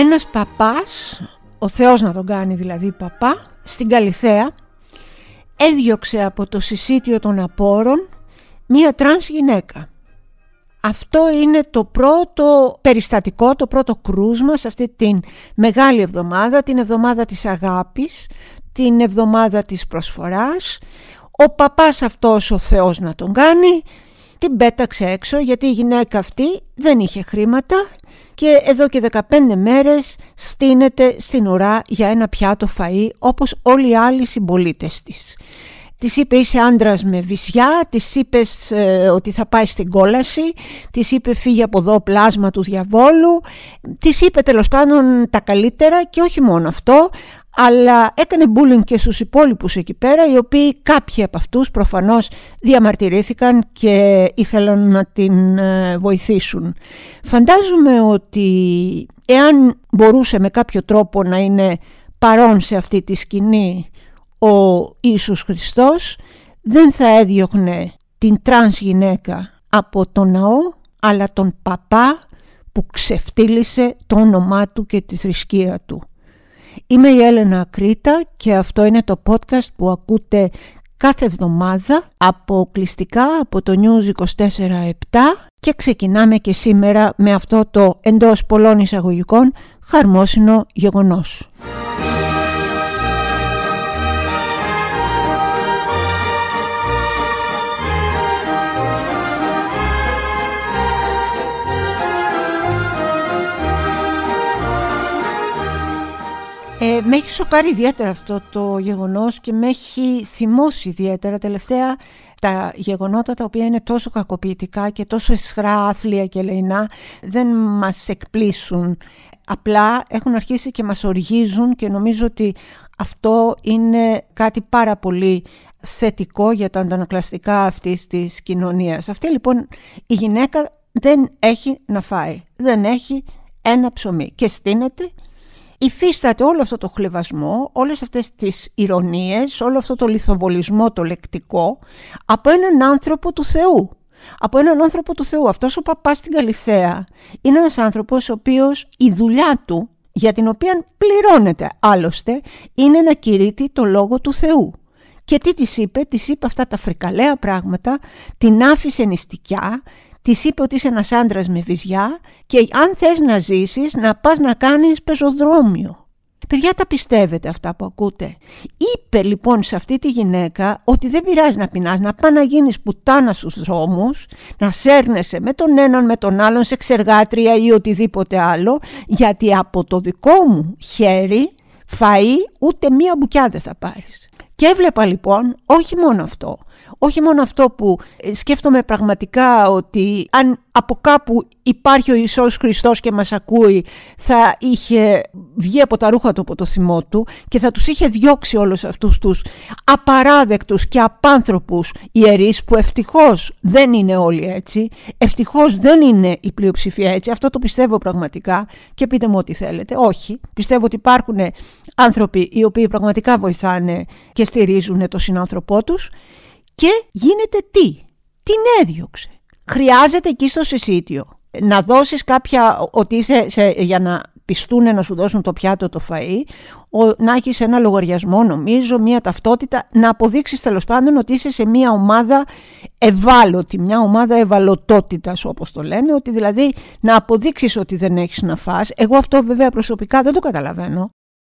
ένας παπάς, ο Θεός να τον κάνει δηλαδή παπά, στην Καλλιθέα έδιωξε από το συσίτιο των απόρων μία τρανς γυναίκα. Αυτό είναι το πρώτο περιστατικό, το πρώτο κρούσμα σε αυτή την μεγάλη εβδομάδα, την εβδομάδα της αγάπης, την εβδομάδα της προσφοράς. Ο παπάς αυτός, ο Θεός να τον κάνει, την πέταξε έξω γιατί η γυναίκα αυτή δεν είχε χρήματα και εδώ και 15 μέρες στείνεται στην ουρά για ένα πιάτο φαΐ όπως όλοι οι άλλοι συμπολίτες της. Της είπε είσαι άντρας με βυσιά, της είπε ότι θα πάει στην κόλαση, της είπε φύγε από εδώ πλάσμα του διαβόλου, της είπε τέλος πάντων τα καλύτερα και όχι μόνο αυτό, αλλά έκανε bullying και στους υπόλοιπους εκεί πέρα, οι οποίοι κάποιοι από αυτούς προφανώς διαμαρτυρήθηκαν και ήθελαν να την βοηθήσουν. Φαντάζομαι ότι εάν μπορούσε με κάποιο τρόπο να είναι παρόν σε αυτή τη σκηνή ο Ιησούς Χριστός, δεν θα έδιωχνε την τρανς γυναίκα από τον ναό, αλλά τον παπά που ξεφτύλισε το όνομά του και τη θρησκεία του. Είμαι η Έλενα Κρήτα και αυτό είναι το podcast που ακούτε κάθε εβδομάδα αποκλειστικά από το News 24/7 και ξεκινάμε και σήμερα με αυτό το εντός πολλών εισαγωγικών χαρμόσυνο γεγονός. Με έχει σοκάρει ιδιαίτερα αυτό το γεγονός και με έχει θυμώσει ιδιαίτερα τελευταία τα γεγονότα τα οποία είναι τόσο κακοποιητικά και τόσο αισχρά, άθλια και ελεηνά, δεν μας εκπλήσουν. Απλά έχουν αρχίσει και μας οργίζουν και νομίζω ότι αυτό είναι κάτι πάρα πολύ θετικό για τα αντανακλαστικά αυτής της κοινωνίας. Αυτή λοιπόν η γυναίκα δεν έχει να φάει, δεν έχει ένα ψωμί και στείνεται. Υφίσταται όλο αυτό το χλευασμό, όλες αυτές τις ειρωνίες, όλο αυτό το λιθοβολισμό το λεκτικό από έναν άνθρωπο του Θεού. Από έναν άνθρωπο του Θεού. Αυτός ο παπάς στην Καλλιθέα είναι ένας άνθρωπος ο οποίος η δουλειά του, για την οποία πληρώνεται άλλωστε, είναι να κηρύττει το λόγο του Θεού. Και τι της είπε? Της είπε αυτά τα φρικαλαία πράγματα, την άφησε νηστικιά. Της είπε ότι είσαι ένας άντρας με βυζιά και αν θες να ζήσεις να πας να κάνεις πεζοδρόμιο. Παιδιά, τα πιστεύετε αυτά που ακούτε? Είπε λοιπόν σε αυτή τη γυναίκα ότι δεν πειράζει να πεινάς, να πας να γίνεις πουτάνα στους δρόμους, να σέρνεσαι με τον έναν με τον άλλον σε εξεργάτρια ή οτιδήποτε άλλο, γιατί από το δικό μου χέρι φαΐ ούτε μία μπουκιά δεν θα πάρεις. Και έβλεπα λοιπόν όχι μόνο αυτό. Όχι μόνο αυτό που σκέφτομαι πραγματικά ότι αν από κάπου υπάρχει ο Ιησούς Χριστός και μας ακούει θα είχε βγει από τα ρούχα του από το θυμό του και θα τους είχε διώξει όλους αυτούς τους απαράδεκτους και απάνθρωπους ιερείς που ευτυχώς δεν είναι όλοι έτσι, ευτυχώς δεν είναι η πλειοψηφία έτσι, αυτό το πιστεύω πραγματικά και πείτε μου ό,τι θέλετε. Όχι, πιστεύω ότι υπάρχουν άνθρωποι οι οποίοι πραγματικά βοηθάνε και στηρίζουν το συνάνθρωπό τους. Και γίνεται τι? Την έδιωξε. Χρειάζεται εκεί στο συσίτιο να δώσεις κάποια, ότι είσαι για να πιστούνε να σου δώσουν το πιάτο το φαΐ, να έχεις ένα λογαριασμό νομίζω, μια ταυτότητα, να αποδείξεις τέλος πάντων ότι είσαι σε μια ομάδα ευάλωτη, μια ομάδα ευαλωτότητας όπως το λένε, ότι δηλαδή να αποδείξεις ότι δεν έχεις να φας. Εγώ αυτό βέβαια προσωπικά δεν το καταλαβαίνω.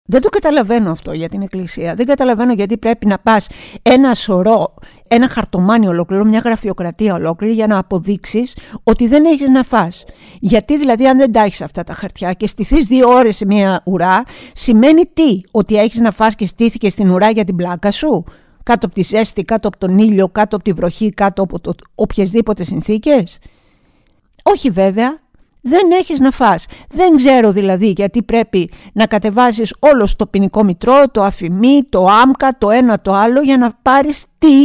Δεν το καταλαβαίνω αυτό για την Εκκλησία. Δεν καταλαβαίνω γιατί πρέπει να πας ένα σωρό, ένα χαρτομάνι ολόκληρο, μια γραφειοκρατία ολόκληρη για να αποδείξεις ότι δεν έχεις να φας. Γιατί δηλαδή, αν δεν τα έχεις αυτά τα χαρτιά και στηθείς 2 ώρες σε μια ουρά, σημαίνει τι? Ότι έχεις να φας και στήθηκες στην ουρά για την πλάκα σου, κάτω από τη ζέστη, κάτω από τον ήλιο, κάτω από τη βροχή, κάτω από οποιασδήποτε συνθήκες. Όχι βέβαια. Δεν έχεις να φας. Δεν ξέρω δηλαδή γιατί πρέπει να κατεβάσεις όλο το ποινικό μητρό, το αφημί, το άμκα, το ένα το άλλο για να πάρεις τι?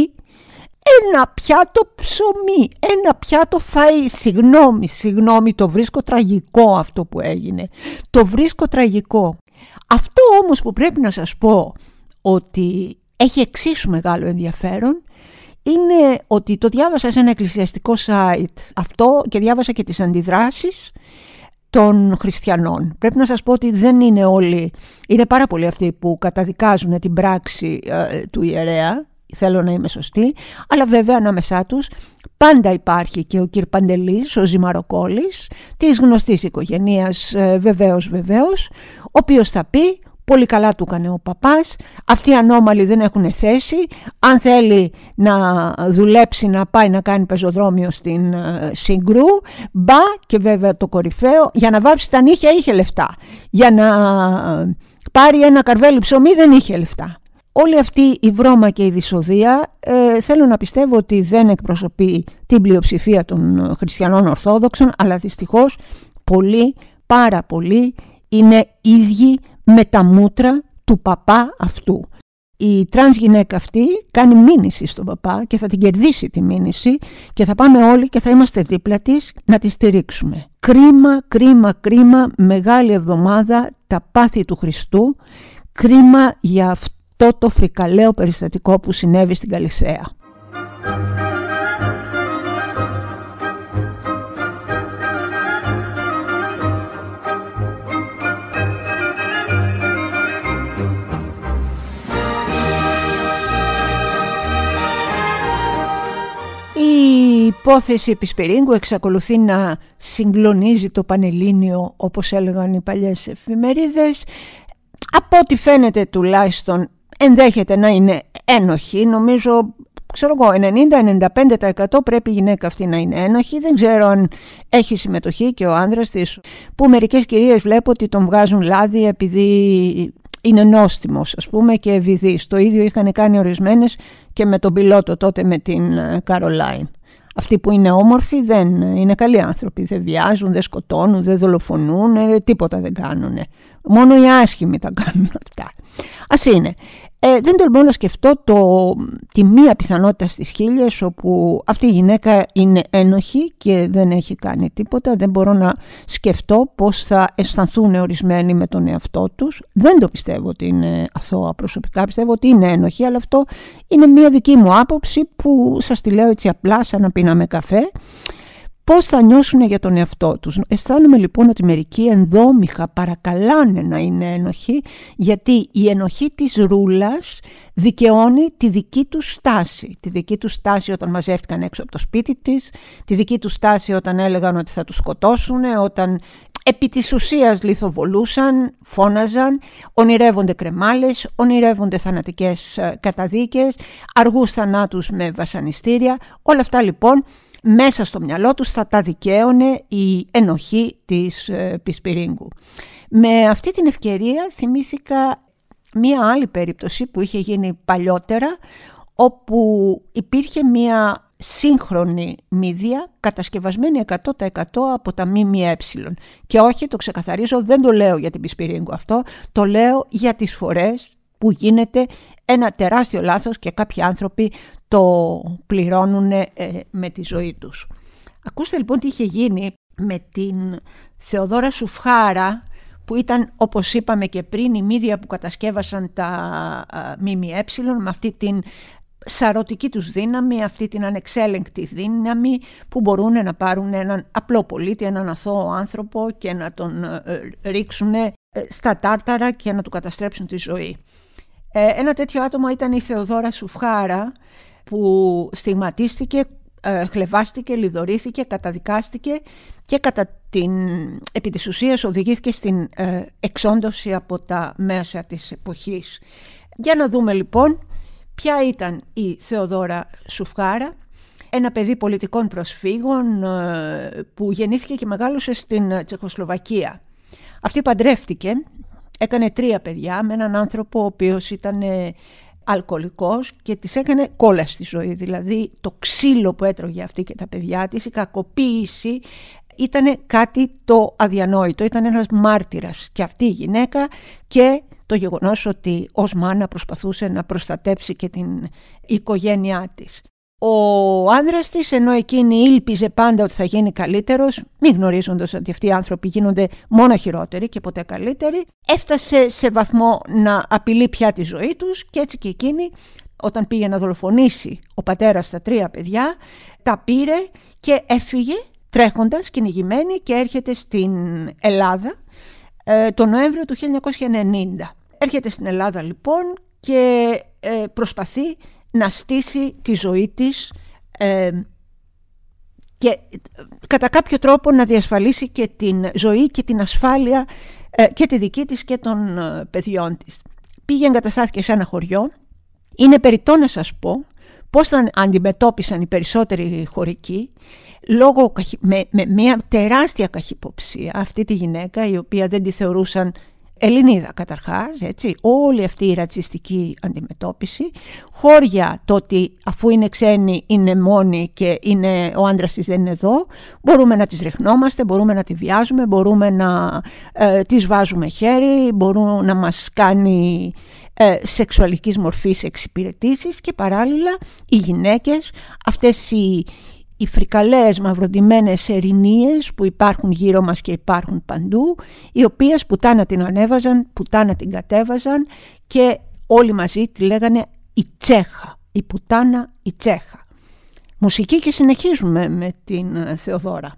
Ένα πιάτο ψωμί, ένα πιάτο φαΐ. Συγγνώμη, το βρίσκω τραγικό αυτό που έγινε. Το βρίσκω τραγικό. Αυτό όμως που πρέπει να σας πω ότι έχει εξίσου μεγάλο ενδιαφέρον είναι ότι το διάβασα σε ένα εκκλησιαστικό site αυτό και διάβασα και τις αντιδράσεις. Το των χριστιανών. Πρέπει να σας πω ότι δεν είναι όλοι, είναι πάρα πολλοί αυτοί που καταδικάζουν την πράξη του ιερέα, θέλω να είμαι σωστή, αλλά βέβαια ανάμεσά τους πάντα υπάρχει και ο κυρ Παντελής, ο Ζιμαροκόλης, της γνωστής οικογένειας βεβαίως, ο οποίος θα πει πολύ καλά του έκανε ο παπάς, αυτοί οι ανώμαλοι δεν έχουν θέση, αν θέλει να δουλέψει να πάει να κάνει πεζοδρόμιο στην Σύγκρου, μπα, και βέβαια το κορυφαίο, για να βάψει τα νύχια είχε λεφτά, για να πάρει ένα καρβέλι ψωμί δεν είχε λεφτά. Όλη αυτή η βρώμα και η δυσοδεία θέλω να πιστεύω ότι δεν εκπροσωπεί την πλειοψηφία των χριστιανών Ορθόδοξων, αλλά δυστυχώς πολλοί, πάρα πολλοί είναι ίδιοι με τα μούτρα του παπά αυτού. Η τρανς γυναίκα αυτή κάνει μήνυση στον παπά και θα την κερδίσει τη μήνυση και θα πάμε όλοι και θα είμαστε δίπλα της να τη στηρίξουμε. Κρίμα, κρίμα, κρίμα, μεγάλη εβδομάδα, τα πάθη του Χριστού, κρίμα για αυτό το φρικαλαίο περιστατικό που συνέβη στην Καλλιθέα. Η υπόθεση Πισπιρίγκου εξακολουθεί να συγκλονίζει το Πανελλήνιο, όπως έλεγαν οι παλιές εφημερίδες. Από ό,τι φαίνεται τουλάχιστον ενδέχεται να είναι ένοχη. Νομίζω, 90-95% πρέπει η γυναίκα αυτή να είναι ένοχη. Δεν ξέρω αν έχει συμμετοχή και ο άνδρας της, που μερικές κυρίες βλέπω ότι τον βγάζουν λάδι επειδή είναι νόστιμος, ας πούμε, και ευηδής. Το ίδιο είχαν κάνει ορισμένες και με τον πιλότο τότε, με την Καρολάιν. Αυτοί που είναι όμορφοι δεν είναι καλοί άνθρωποι, δεν βιάζουν, δεν σκοτώνουν, δεν δολοφονούν, τίποτα δεν κάνουν. Μόνο οι άσχημοι τα κάνουν αυτά. Ας είναι. Δεν τολμώ να σκεφτώ τη μία πιθανότητα στις χίλιες όπου αυτή η γυναίκα είναι ένοχη και δεν έχει κάνει τίποτα. Δεν μπορώ να σκεφτώ πώς θα αισθανθούν ορισμένοι με τον εαυτό τους. Δεν το πιστεύω ότι είναι αθώα προσωπικά, πιστεύω ότι είναι ένοχη, αλλά αυτό είναι μία δική μου άποψη που σας τη λέω έτσι απλά σαν να πίναμε καφέ. Πώς θα νιώσουν για τον εαυτό τους. Αισθάνομαι λοιπόν ότι μερικοί ενδόμηχα παρακαλάνε να είναι ένοχοι, γιατί η ενοχή της ρούλας δικαιώνει τη δική τους στάση. Τη δική τους στάση όταν μαζεύτηκαν έξω από το σπίτι της, τη δική τους στάση όταν έλεγαν ότι θα τους σκοτώσουν, όταν επί της ουσίας λιθοβολούσαν, φώναζαν, ονειρεύονται κρεμάλες, ονειρεύονται θανατικές καταδίκες, αργούς θανάτους με βασανιστήρια. Όλα αυτά λοιπόν μέσα στο μυαλό τους θα τα δικαίωνε η ενοχή της Πισπιρίγκου. Με αυτή την ευκαιρία θυμήθηκα μία άλλη περίπτωση που είχε γίνει παλιότερα, όπου υπήρχε μία σύγχρονη μύδια κατασκευασμένη 100% από τα ΜΜΕ. Και όχι, το ξεκαθαρίζω, δεν το λέω για την Πισπιρίγκου αυτό, το λέω για τις φορές που γίνεται ένα τεράστιο λάθος και κάποιοι άνθρωποι το πληρώνουν με τη ζωή τους. Ακούστε λοιπόν τι είχε γίνει με την Θεοδώρα Σουφτχάρα, που ήταν, όπως είπαμε και πριν, η μύδια που κατασκεύασαν τα ΜΜΕ, με αυτή την σαρωτική τους δύναμη, αυτή την ανεξέλεγκτη δύναμη που μπορούν να πάρουν έναν απλό πολίτη, έναν αθώο άνθρωπο και να τον ρίξουν στα τάρταρα και να του καταστρέψουν τη ζωή. Ένα τέτοιο άτομο ήταν η Θεοδώρα Σουφτχάρα, που στιγματίστηκε, χλευάστηκε, λιδωρήθηκε, καταδικάστηκε και επί της ουσίας οδηγήθηκε στην εξόντωση από τα μέσα της εποχής. Για να δούμε λοιπόν ποια ήταν η Θεοδώρα Σουφτχάρα. Ένα παιδί πολιτικών προσφύγων που γεννήθηκε και μεγάλωσε στην Τσεχοσλοβακία. Αυτή παντρεύτηκε, έκανε 3 παιδιά με έναν άνθρωπο ο οποίος ήταν αλκοολικός και της έκανε κόλλα στη ζωή. Δηλαδή το ξύλο που έτρωγε αυτή και τα παιδιά της, η κακοποίηση, ήταν κάτι το αδιανόητο. Ήταν ένας μάρτυρας και αυτή η γυναίκα, και το γεγονός ότι ως μάνα προσπαθούσε να προστατέψει και την οικογένειά της. Ο άνδρας της, ενώ εκείνη ήλπιζε πάντα ότι θα γίνει καλύτερος, μη γνωρίζοντας ότι αυτοί οι άνθρωποι γίνονται μόνο χειρότεροι και ποτέ καλύτεροι, έφτασε σε βαθμό να απειλεί πια τη ζωή τους, και έτσι και εκείνη, όταν πήγε να δολοφονήσει ο πατέρας τα 3 παιδιά, τα πήρε και έφυγε. τρέχοντας, κυνηγημένη, και έρχεται στην Ελλάδα τον Νοέμβριο του 1990. Έρχεται στην Ελλάδα λοιπόν και προσπαθεί να στήσει τη ζωή της και κατά κάποιο τρόπο να διασφαλίσει και την ζωή και την ασφάλεια και τη δική της και των παιδιών της. Πήγε, εγκαταστάθηκε σε ένα χωριό. Είναι περιττό να σας πω πώς θα αντιμετώπισαν οι περισσότεροι χωρικοί λόγω, με μια τεράστια καχυποψία, αυτή τη γυναίκα, η οποία δεν τη θεωρούσαν Ελληνίδα καταρχάς, έτσι, όλη αυτή η ρατσιστική αντιμετώπιση, χώρια, το ότι αφού είναι ξένοι είναι μόνοι και είναι, ο άντρας της δεν είναι εδώ, μπορούμε να τις ρεχνόμαστε, μπορούμε να τη βιάζουμε, μπορούμε να τις βάζουμε χέρι, μπορούν να μας κάνει σεξουαλικής μορφής εξυπηρετήσεις, και παράλληλα οι γυναίκες, αυτές οι φρικαλές μαυροντημένες ερηνίες που υπάρχουν γύρω μας και υπάρχουν παντού, οι οποίες πουτάνα την ανέβαζαν, πουτάνα την κατέβαζαν, και όλοι μαζί τη λέγανε η Τσέχα, η πουτάνα η Τσέχα. Μουσική, και συνεχίζουμε με την Θεοδώρα.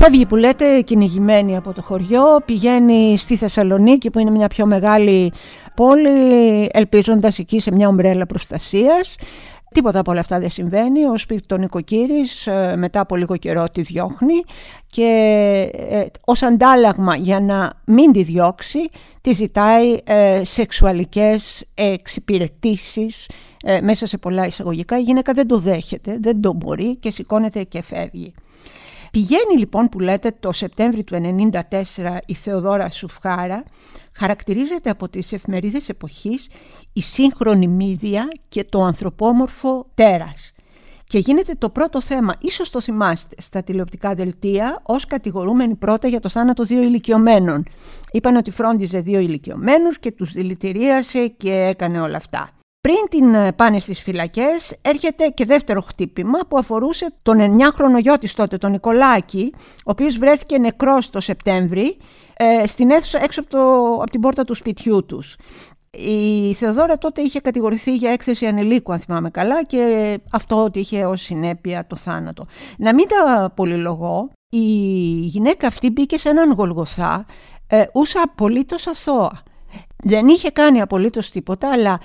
Φεύγει, που λέτε, κυνηγημένη από το χωριό, πηγαίνει στη Θεσσαλονίκη που είναι μια πιο μεγάλη πόλη, ελπίζοντας εκεί σε μια ομπρέλα προστασίας. Τίποτα από όλα αυτά δεν συμβαίνει. Ο σπιτονικοκύρης μετά από λίγο καιρό τη διώχνει και ως αντάλλαγμα για να μην τη διώξει τη ζητάει σεξουαλικές εξυπηρετήσεις μέσα σε πολλά εισαγωγικά. Η γυναίκα δεν το δέχεται, δεν το μπορεί και σηκώνεται και φεύγει. Πηγαίνει λοιπόν, που λέτε, το Σεπτέμβριο του 1994 η Θεοδώρα Σουφτχάρα. Χαρακτηρίζεται από τις εφημερίδες εποχής η σύγχρονη μύδια και το ανθρωπόμορφο τέρας. Και γίνεται το πρώτο θέμα, ίσως το θυμάστε, στα τηλεοπτικά δελτία, ως κατηγορούμενη πρώτα για το θάνατο δύο ηλικιωμένων. Είπαν ότι φρόντιζε δύο ηλικιωμένους και τους δηλητηρίασε και έκανε όλα αυτά. Πριν την πάνε στις φυλακές έρχεται και δεύτερο χτύπημα που αφορούσε τον 9χρονο γιο της τότε, τον Νικολάκη, ο οποίος βρέθηκε νεκρός το Σεπτέμβρη στην αίθουσα έξω από την πόρτα του σπιτιού τους. Η Θεοδώρα τότε είχε κατηγορηθεί για έκθεση ανηλίκου, αν θυμάμαι καλά, και αυτό ότι είχε ως συνέπεια το θάνατο. Να μην τα πολυλογώ, η γυναίκα αυτή μπήκε σε έναν Γολγοθά ούσα απολύτως αθώα. Δεν είχε κάνει απολύτως τίποτα, αλλά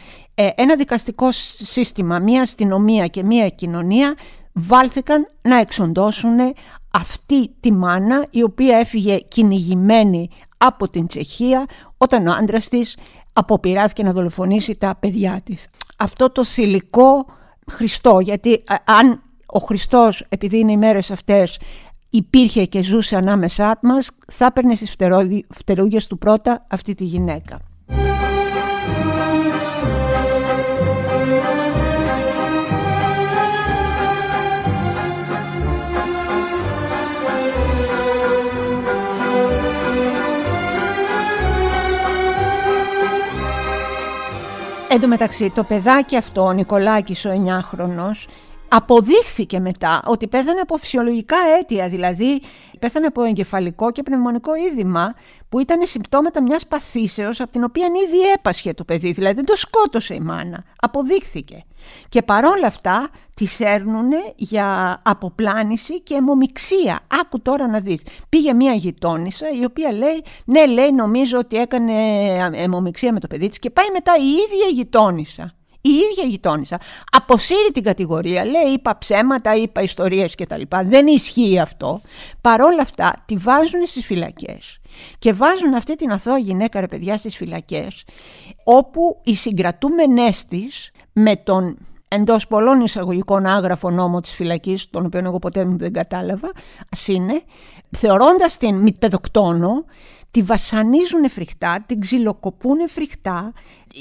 ένα δικαστικό σύστημα, μία αστυνομία και μία κοινωνία βάλθηκαν να εξοντώσουν αυτή τη μάνα, η οποία έφυγε κυνηγημένη από την Τσεχία όταν ο άντρας της αποπειράθηκε να δολοφονήσει τα παιδιά της. Αυτό το θηλυκό Χριστό, γιατί αν ο Χριστός, επειδή είναι οι μέρες αυτές, υπήρχε και ζούσε ανάμεσά μας, θα έπαιρνε στις φτερούγες του πρώτα αυτή τη γυναίκα. Εν τω μεταξύ, το παιδάκι αυτό, ο Νικολάκης, ο 9χρονος, αποδείχθηκε μετά ότι πέθανε από φυσιολογικά αίτια, δηλαδή πέθανε από εγκεφαλικό και πνευμονικό είδημα που ήταν συμπτώματα μιας παθήσεως από την οποία ήδη έπασχε το παιδί, δηλαδή δεν το σκότωσε η μάνα, αποδείχθηκε. Και παρόλα αυτά τις έρνουνε για αποπλάνηση και αιμομιξία. Άκου τώρα να δεις. Πήγε μια γειτόνισσα η οποία λέει, ναι, λέει, νομίζω ότι έκανε αιμομιξία με το παιδί της, και πάει μετά η ίδια γειτόνισσα. Η ίδια γειτόνισσα αποσύρει την κατηγορία, λέει είπα ψέματα, είπα ιστορίες κτλ. Δεν ισχύει αυτό. Παρόλα αυτά τη βάζουν στις φυλακές. Και βάζουν αυτή την αθώα γυναίκα, ρε παιδιά, στις φυλακές, όπου οι συγκρατούμενές της με τον εντός πολλών εισαγωγικών άγραφο νόμο της φυλακής, τον οποίο εγώ ποτέ δεν κατάλαβα, ας είναι, θεωρώντας την μη παιδοκτόνο, τη βασανίζουν φρικτά, την ξυλοκοπούν φρικτά.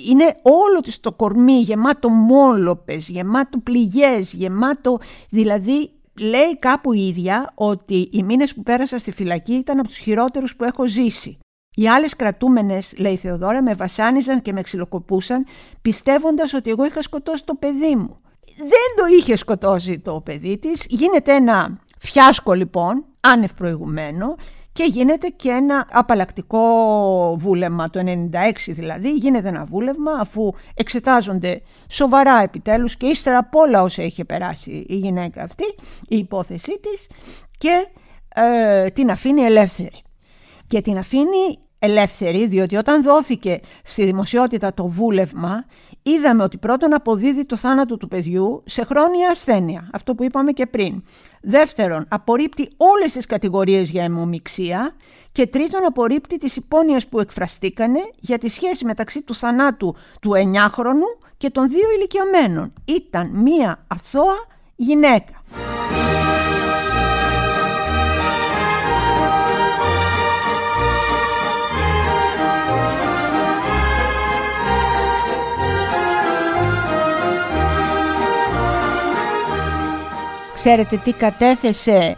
Είναι όλο της το κορμί γεμάτο μόλοπες, γεμάτο πληγές, γεμάτο... Δηλαδή λέει κάπου η ίδια ότι οι μήνες που πέρασα στη φυλακή ήταν από τους χειρότερους που έχω ζήσει. Οι άλλες κρατούμενες, λέει η Θεοδώρα, με βασάνιζαν και με ξυλοκοπούσαν, πιστεύοντας ότι εγώ είχα σκοτώσει το παιδί μου. Δεν το είχε σκοτώσει το παιδί της. Γίνεται ένα φιάσκο λοιπόν, άνευ προηγουμένο, και γίνεται και ένα απαλλακτικό βούλευμα, το 96 δηλαδή. Γίνεται ένα βούλευμα αφού εξετάζονται σοβαρά επιτέλους και ύστερα από όλα όσα είχε περάσει η γυναίκα αυτή, η υπόθεσή της, και την αφήνει ελεύθερη. Και την αφήνει ελεύθερη διότι όταν δόθηκε στη δημοσιότητα το βούλευμα, είδαμε ότι πρώτον αποδίδει το θάνατο του παιδιού σε χρόνια ασθένεια, αυτό που είπαμε και πριν. Δεύτερον, απορρίπτει όλες τις κατηγορίες για αιμομιξία. Και τρίτον, απορρίπτει τις υπόνοιες που εκφραστήκανε για τη σχέση μεταξύ του θανάτου του 9χρονου και των δύο ηλικιωμένων. Ήταν μία αθώα γυναίκα. Ξέρετε τι κατέθεσε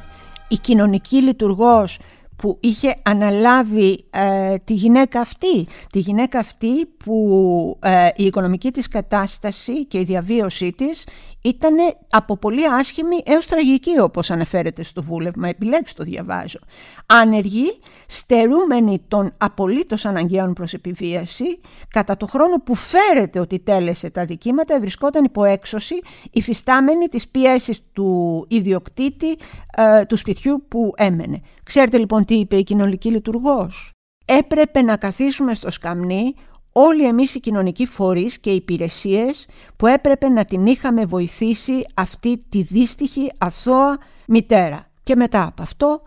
η κοινωνική λειτουργός που είχε αναλάβει τη γυναίκα αυτή. Τη γυναίκα αυτή που η οικονομική της κατάσταση και η διαβίωσή της ήταν από πολύ άσχημη έως τραγική, όπως αναφέρεται στο βούλευμα, επιλέξτε το διαβάζω. Άνεργη, στερούμενη των απολύτως αναγκαίων προς επιβίαση, κατά το χρόνο που φέρεται ότι τέλεσε τα δικήματα, βρισκόταν υπό έξωση, υφιστάμενη τις πιέσεις του ιδιοκτήτη του σπιτιού που έμενε. Ξέρετε λοιπόν τι είπε η κοινωνική λειτουργός. Έπρεπε να καθίσουμε στο σκαμνί όλοι εμείς οι κοινωνικοί φορείς και οι υπηρεσίες που έπρεπε να την είχαμε βοηθήσει αυτή τη δύστιχη αθώα μητέρα. Και μετά από αυτό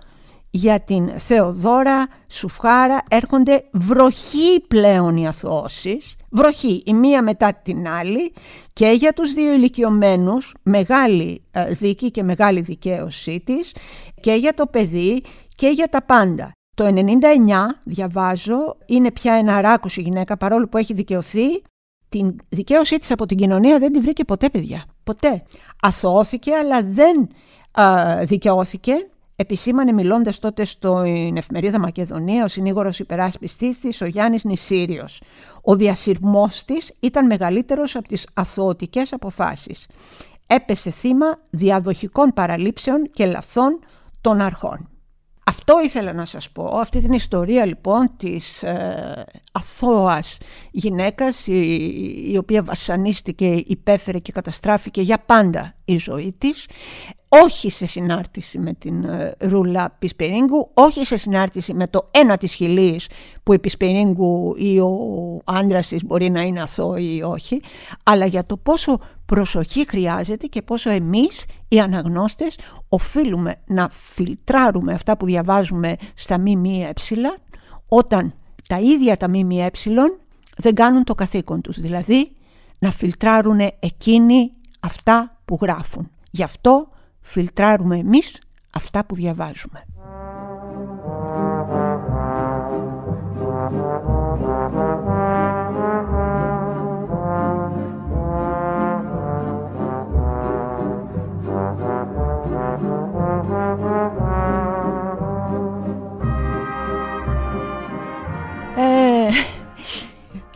για την Θεοδώρα Σουφτχάρα έρχονται βροχή πλέον οι αθώωσεις. Βροχή η μία μετά την άλλη, και για τους δύο ηλικιωμένους μεγάλη δίκη και μεγάλη δικαίωσή της, και για το παιδί και για τα πάντα. Το 99 διαβάζω, είναι πια εναράκουση γυναίκα παρόλο που έχει δικαιωθεί. Την δικαίωσή της από την κοινωνία δεν τη βρήκε ποτέ, παιδιά. Ποτέ. Αθωώθηκε αλλά δεν δικαιώθηκε. Επισήμανε μιλώντας τότε στην εφημερίδα Μακεδονία ο συνήγορος υπεράσπιστής της, ο Γιάννης Νησύριος. Ο διασυρμός της ήταν μεγαλύτερος από τις αθωωτικές αποφάσεις. Έπεσε θύμα διαδοχικών παραλήψεων και λαθών των αρχών. Αυτό ήθελα να σας πω, αυτή την ιστορία λοιπόν της αθώας γυναίκας η οποία βασανίστηκε, υπέφερε και καταστράφηκε για πάντα η ζωή της. Όχι σε συνάρτηση με την ρούλα Πισπιρίγκου, όχι σε συνάρτηση με το ένα της χιλής που η Πισπιρίγκου ή ο άντρας της μπορεί να είναι αθώο ή όχι, αλλά για το πόσο προσοχή χρειάζεται και πόσο εμείς οι αναγνώστες οφείλουμε να φιλτράρουμε αυτά που διαβάζουμε στα ΜΜΕ όταν τα ίδια τα ΜΜΕ δεν κάνουν το καθήκον τους, δηλαδή να φιλτράρουν εκείνοι αυτά που γράφουν. Γι' αυτό φιλτράρουμε εμείς αυτά που διαβάζουμε.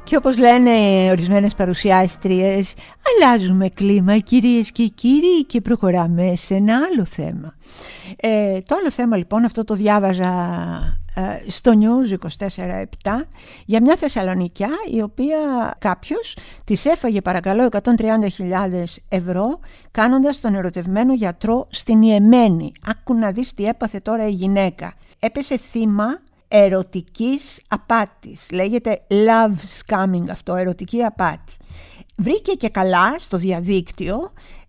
Και όπως λένε ορισμένες παρουσιάστριες, αλλάζουμε κλίμα κυρίες και κύριοι και προχωράμε σε ένα άλλο θέμα. Το άλλο θέμα λοιπόν, αυτό το διάβαζα στο News 24/7 για μια Θεσσαλονικιά η οποία κάποιος της έφαγε παρακαλώ 130.000 ευρώ κάνοντας τον ερωτευμένο γιατρό στην Ιεμένη. Άκου να δεις τι έπαθε τώρα η γυναίκα. Έπεσε θύμα ερωτικής απάτης. Λέγεται love scamming αυτό, ερωτική απάτη. Βρήκε και καλά στο διαδίκτυο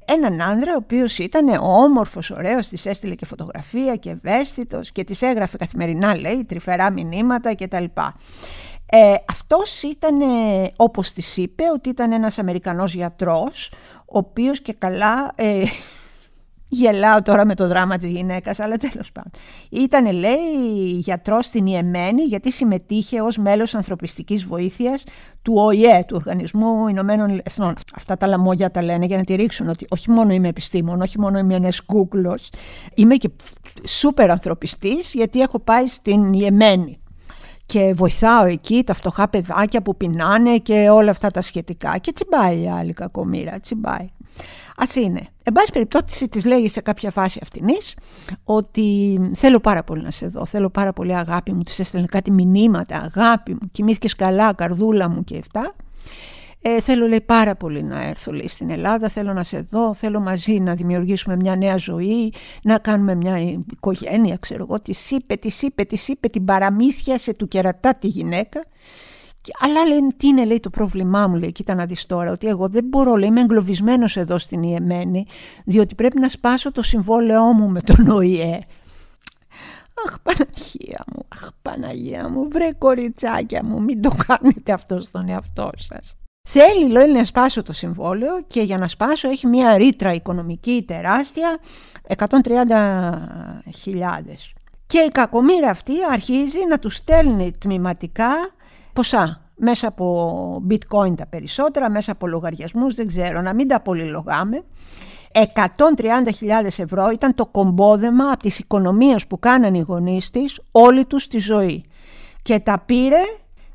έναν άνδρα ο οποίος ήταν όμορφος, ωραίος, της έστειλε και φωτογραφία και ευαίσθητος και της έγραφε καθημερινά, λέει, τρυφερά μηνύματα κτλ. Αυτός ήταν, όπως της είπε, ότι ήταν ένας Αμερικανός γιατρός ο οποίος και καλά... Γελάω τώρα με το δράμα της γυναίκας, αλλά τέλος πάντων. Ήτανε, λέει, γιατρός στην Ιεμένη γιατί συμμετείχε ως μέλος ανθρωπιστικής βοήθειας του ΟΗΕ, του Οργανισμού Ηνωμένων Εθνών. Αυτά τα λαμόγια τα λένε για να τη ρίξουν ότι όχι μόνο είμαι επιστήμον, όχι μόνο είμαι ένας κούκλος, είμαι και σούπερ ανθρωπιστής γιατί έχω πάει στην Ιεμένη. και βοηθάω εκεί τα φτωχά παιδάκια που πεινάνε και όλα αυτά τα σχετικά. Και τσιμπάει η άλλη κακομοίρα, τσιμπάει. Ας είναι. Εν πάση περιπτώσει της λέγει σε κάποια φάση αυτινής ότι θέλω πάρα πολύ να σε δω, θέλω πάρα πολύ αγάπη μου, της έστελνε κάτι μηνύματα, αγάπη μου, κοιμήθηκες καλά, καρδούλα μου και αυτά. Θέλω, λέει, πάρα πολύ να έρθω, λέει, στην Ελλάδα, θέλω να σε δω, θέλω μαζί να δημιουργήσουμε μια νέα ζωή, να κάνουμε μια οικογένεια, ξέρω εγώ. Της είπε, την παραμύθιασε του κερατά τη γυναίκα. Αλλά λέει, τι είναι, λέει, το πρόβλημά μου, λέει, κοίτα να δεις τώρα, ότι εγώ δεν μπορώ, λέει, είμαι εγκλωβισμένος εδώ στην Ιεμένη, διότι πρέπει να σπάσω το συμβόλαιό μου με τον ΟΗΕ. Αχ, Παναγία μου, αχ, Παναγία μου, βρε κοριτσάκια μου, μην το κάνετε αυτό στον εαυτό σας. Θέλει, λέει, να σπάσω το συμβόλαιο και για να σπάσω έχει μια ρήτρα οικονομική τεράστια, 130.000. Και η κακομοίρα αυτή αρχίζει να του στέλνει τμηματικά ποσά. Μέσα από bitcoin τα περισσότερα, μέσα από λογαριασμούς, δεν ξέρω, να μην τα πολυλογάμε. 130.000 ευρώ ήταν το κομπόδεμα από τις οικονομίες που κάνανε οι γονείς της όλη τους τη ζωή. Και τα πήρε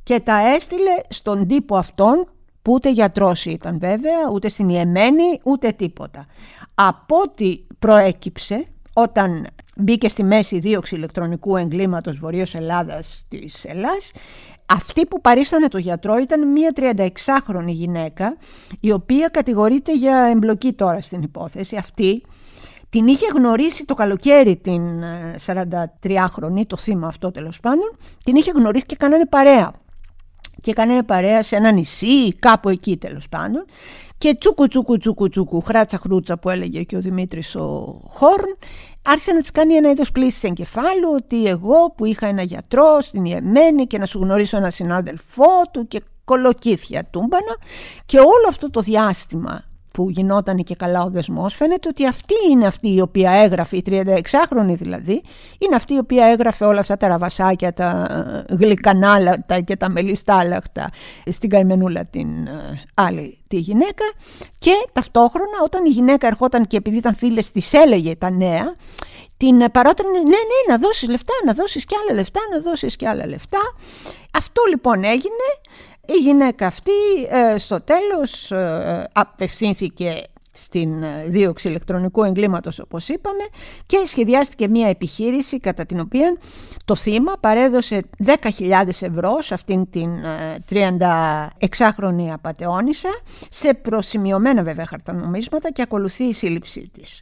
και τα έστειλε στον τύπο αυτόν, που ούτε γιατρός ήταν βέβαια, ούτε στην Ιεμένη, ούτε τίποτα. Από ό,τι προέκυψε, όταν μπήκε στη μέση η δίωξη ηλεκτρονικού εγκλήματος Βορείου Ελλάδας της Ελλάς, αυτή που παρίστανε το γιατρό ήταν μια 36χρονη γυναίκα, η οποία κατηγορείται για εμπλοκή τώρα στην υπόθεση αυτή. Την είχε γνωρίσει το καλοκαίρι την 43χρονη, το θύμα αυτό τέλος πάντων, την είχε γνωρίσει και κάνανε παρέα. Και έκανε παρέα σε ένα νησί, κάπου εκεί τέλος πάντων. Και τσούκου, χράτσα χρούτσα που έλεγε και ο Δημήτρης ο Χόρν, άρχισε να της κάνει ένα είδος πλήσης εγκεφάλου, ότι εγώ που είχα ένα γιατρό στην Ιεμένη και να σου γνωρίσω έναν συνάδελφό του και κολοκύθια τούμπανα. Και όλο αυτό το διάστημα που γινόταν και καλά ο δεσμός, φαίνεται ότι αυτή είναι αυτή η οποία έγραφε, η 36χρονη δηλαδή, είναι αυτή η οποία έγραφε όλα αυτά τα ραβασάκια, τα γλυκανάλακτα και τα μελιστάλακτα στην καημενούλα την άλλη τη γυναίκα. Και ταυτόχρονα όταν η γυναίκα ερχόταν και επειδή ήταν φίλες της έλεγε τα νέα, την παρότρινε, ναι, να δώσεις λεφτά, να δώσεις και άλλα λεφτά, να δώσεις και άλλα λεφτά. Αυτό λοιπόν έγινε. Η γυναίκα αυτή στο τέλος απευθύνθηκε στην δίωξη ηλεκτρονικού εγκλήματος, όπως είπαμε, και σχεδιάστηκε μια επιχείρηση κατά την οποία το θύμα παρέδωσε 10.000 ευρώ σε αυτήν την 36χρονη απατεώνισσα, σε προσημειωμένα βέβαια χαρτονομίσματα, και ακολουθεί η σύλληψή της.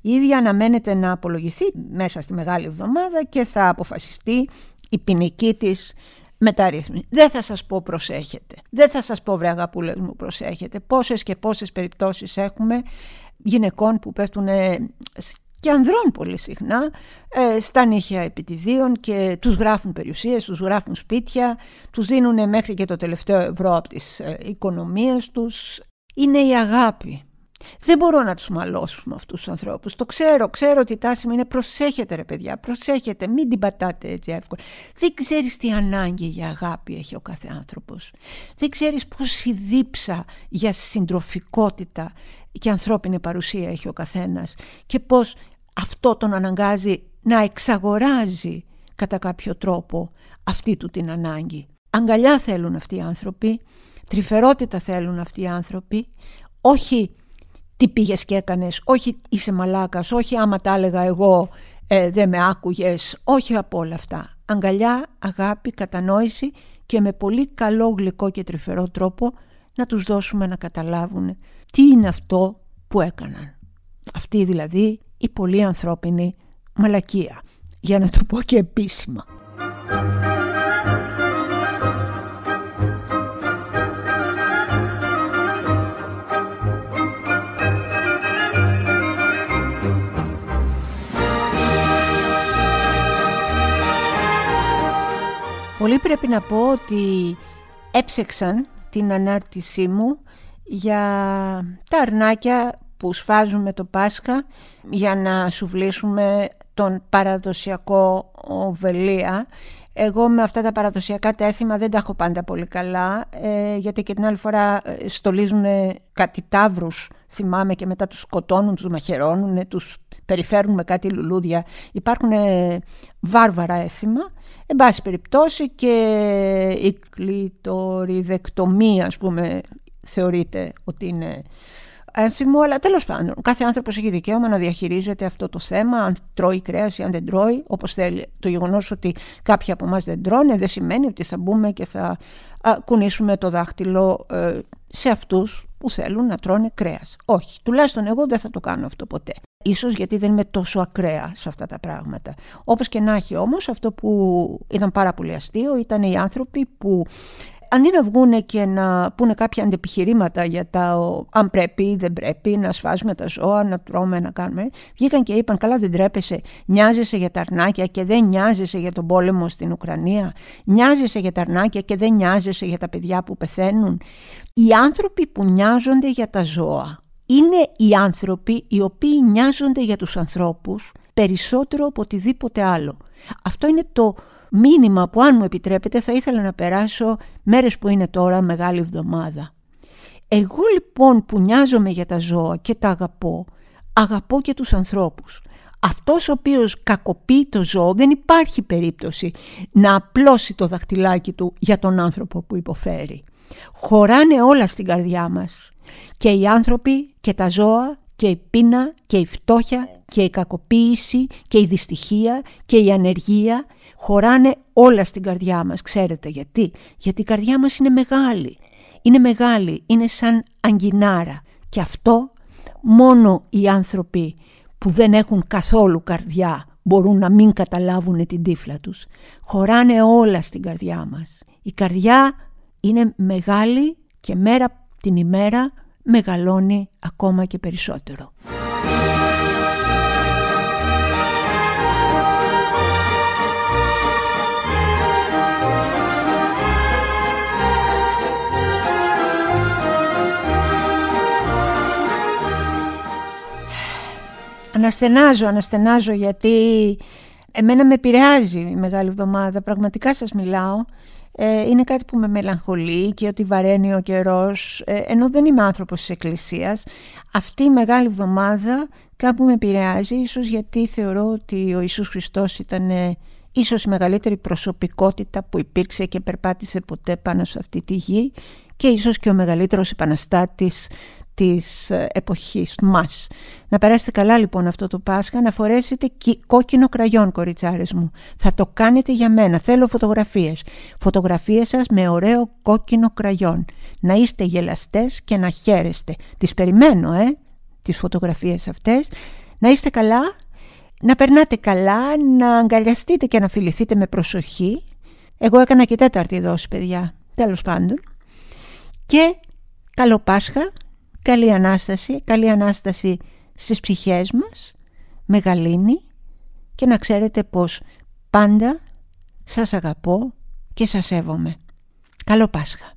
Η ίδια αναμένεται να απολογηθεί μέσα στη Μεγάλη Εβδομάδα και θα αποφασιστεί η ποινική της μεταρρύθμιση. Δεν θα σας πω προσέχετε, δεν θα σας πω βρε αγαπούλες μου προσέχετε. Πόσες και πόσες περιπτώσεις έχουμε γυναικών που πέφτουν και ανδρών πολύ συχνά στα νύχια επιτιδίων και τους γράφουν περιουσίες, τους γράφουν σπίτια, τους δίνουν μέχρι και το τελευταίο ευρώ από τις οικονομίες τους. Είναι η αγάπη. Δεν μπορώ να τους μαλώσουμε αυτούς τους ανθρώπους. Το ξέρω ότι η τάση μου είναι προσέχετε ρε παιδιά, προσέχετε, μην την πατάτε έτσι εύκολα. Δεν ξέρεις τι ανάγκη για αγάπη έχει ο κάθε άνθρωπος. Δεν ξέρεις πόση δίψα για συντροφικότητα και ανθρώπινη παρουσία έχει ο καθένας και πώς αυτό τον αναγκάζει να εξαγοράζει κατά κάποιο τρόπο αυτή του την ανάγκη. Αγκαλιά θέλουν αυτοί οι άνθρωποι, τρυφερότητα θέλουν αυτοί οι άνθρωποι, όχι τι πήγες και έκανες, όχι είσαι μαλάκας, όχι άμα τα έλεγα εγώ δεν με άκουγες, όχι από όλα αυτά. Αγκαλιά, αγάπη, κατανόηση και με πολύ καλό, γλυκό και τρυφερό τρόπο να τους δώσουμε να καταλάβουν τι είναι αυτό που έκαναν. Αυτή δηλαδή η πολύ ανθρώπινη μαλακία, για να το πω και επίσημα. Πολλοί πρέπει να πω ότι έψεξαν την ανάρτησή μου για τα αρνάκια που σφάζουμε το Πάσχα για να σουβλήσουμε τον παραδοσιακό οβελία. Εγώ με αυτά τα παραδοσιακά τέθημα δεν τα έχω πάντα πολύ καλά, γιατί και την άλλη φορά στολίζουν κάτι ταύρους, θυμάμαι, και μετά τους σκοτώνουν, τους μαχαιρώνουν, τους περιφέρνουμε κάτι λουλούδια. Υπάρχουν βάρβαρα έθιμα. Εν πάση περιπτώσει και η κλειτοριδεκτομία, ας πούμε, θεωρείται ότι είναι ένθιμο, αλλά τέλος πάντων, κάθε άνθρωπος έχει δικαίωμα να διαχειρίζεται αυτό το θέμα, αν τρώει κρέας ή αν δεν τρώει, όπως θέλει. Το γεγονός ότι κάποιοι από εμάς δεν τρώνε δεν σημαίνει ότι θα μπούμε και θα κουνήσουμε το δάχτυλο σε αυτούς που θέλουν να τρώνε κρέας. Όχι, τουλάχιστον εγώ δεν θα το κάνω αυτό ποτέ. Ίσως γιατί δεν είμαι τόσο ακραία σε αυτά τα πράγματα. Όπως και να έχει όμως, αυτό που ήταν πάρα πολύ αστείο ήταν οι άνθρωποι που αντί να βγουν και να πούνε κάποια αντεπιχειρήματα για τα αν πρέπει ή δεν πρέπει να σφάζουμε τα ζώα, να τρώμε, να κάνουμε, βγήκαν και είπαν: καλά, δεν τρέπεσαι, νοιάζεσαι για τα αρνάκια και δεν νοιάζεσαι για τον πόλεμο στην Ουκρανία, νοιάζεσαι για τα αρνάκια και δεν νοιάζεσαι για τα παιδιά που πεθαίνουν. Οι άνθρωποι που νοιάζονται για τα ζώα είναι οι άνθρωποι οι οποίοι νοιάζονται για τους ανθρώπους περισσότερο από οτιδήποτε άλλο. Αυτό είναι το μήνυμα που, αν μου επιτρέπετε, θα ήθελα να περάσω μέρες που είναι τώρα Μεγάλη Εβδομάδα. Εγώ λοιπόν που νοιάζομαι για τα ζώα και τα αγαπώ, αγαπώ και τους ανθρώπους. Αυτός ο οποίος κακοποιεί το ζώο δεν υπάρχει περίπτωση να απλώσει το δαχτυλάκι του για τον άνθρωπο που υποφέρει. Χωράνε όλα στην καρδιά μας, και οι άνθρωποι και τα ζώα και η πείνα και η φτώχεια και η κακοποίηση και η δυστυχία και η ανεργία. Χωράνε όλα στην καρδιά μας. Ξέρετε γιατί? Γιατί η καρδιά μας είναι μεγάλη. Είναι μεγάλη, είναι σαν αγκινάρα. Και αυτό μόνο οι άνθρωποι που δεν έχουν καθόλου καρδιά μπορούν να μην καταλάβουν την τύφλα τους. Χωράνε όλα στην καρδιά μας. Η καρδιά είναι μεγάλη και μέρα την ημέρα μεγαλώνει ακόμα και περισσότερο. Αναστενάζω γιατί εμένα με επηρεάζει η Μεγάλη Εβδομάδα. Πραγματικά σας μιλάω. Είναι κάτι που με μελαγχολεί και ότι βαραίνει ο καιρός. Ενώ δεν είμαι άνθρωπος της εκκλησίας, αυτή η Μεγάλη Εβδομάδα κάπου με επηρεάζει. Ίσως γιατί θεωρώ ότι ο Ιησούς Χριστός ήταν ίσως η μεγαλύτερη προσωπικότητα που υπήρξε και περπάτησε ποτέ πάνω σε αυτή τη γη, και ίσως και ο μεγαλύτερος επαναστάτης της εποχής μας. Να περάσετε καλά λοιπόν αυτό το Πάσχα, να φορέσετε κόκκινο κραγιόν, κοριτσάρες μου. Θα το κάνετε για μένα. Θέλω φωτογραφίες. Φωτογραφίες σας με ωραίο κόκκινο κραγιόν. Να είστε γελαστές και να χαίρεστε. Τις περιμένω, τις φωτογραφίες αυτές. Να είστε καλά, να περνάτε καλά, να αγκαλιαστείτε και να φιληθείτε με προσοχή. Εγώ έκανα και 4η δόση, παιδιά. Τέλος πάντων. Και καλό Πάσχα. Καλή Ανάσταση, καλή Ανάσταση στις ψυχές μας, μεγαλύνει, και να ξέρετε πως πάντα σας αγαπώ και σας σέβομαι. Καλό Πάσχα.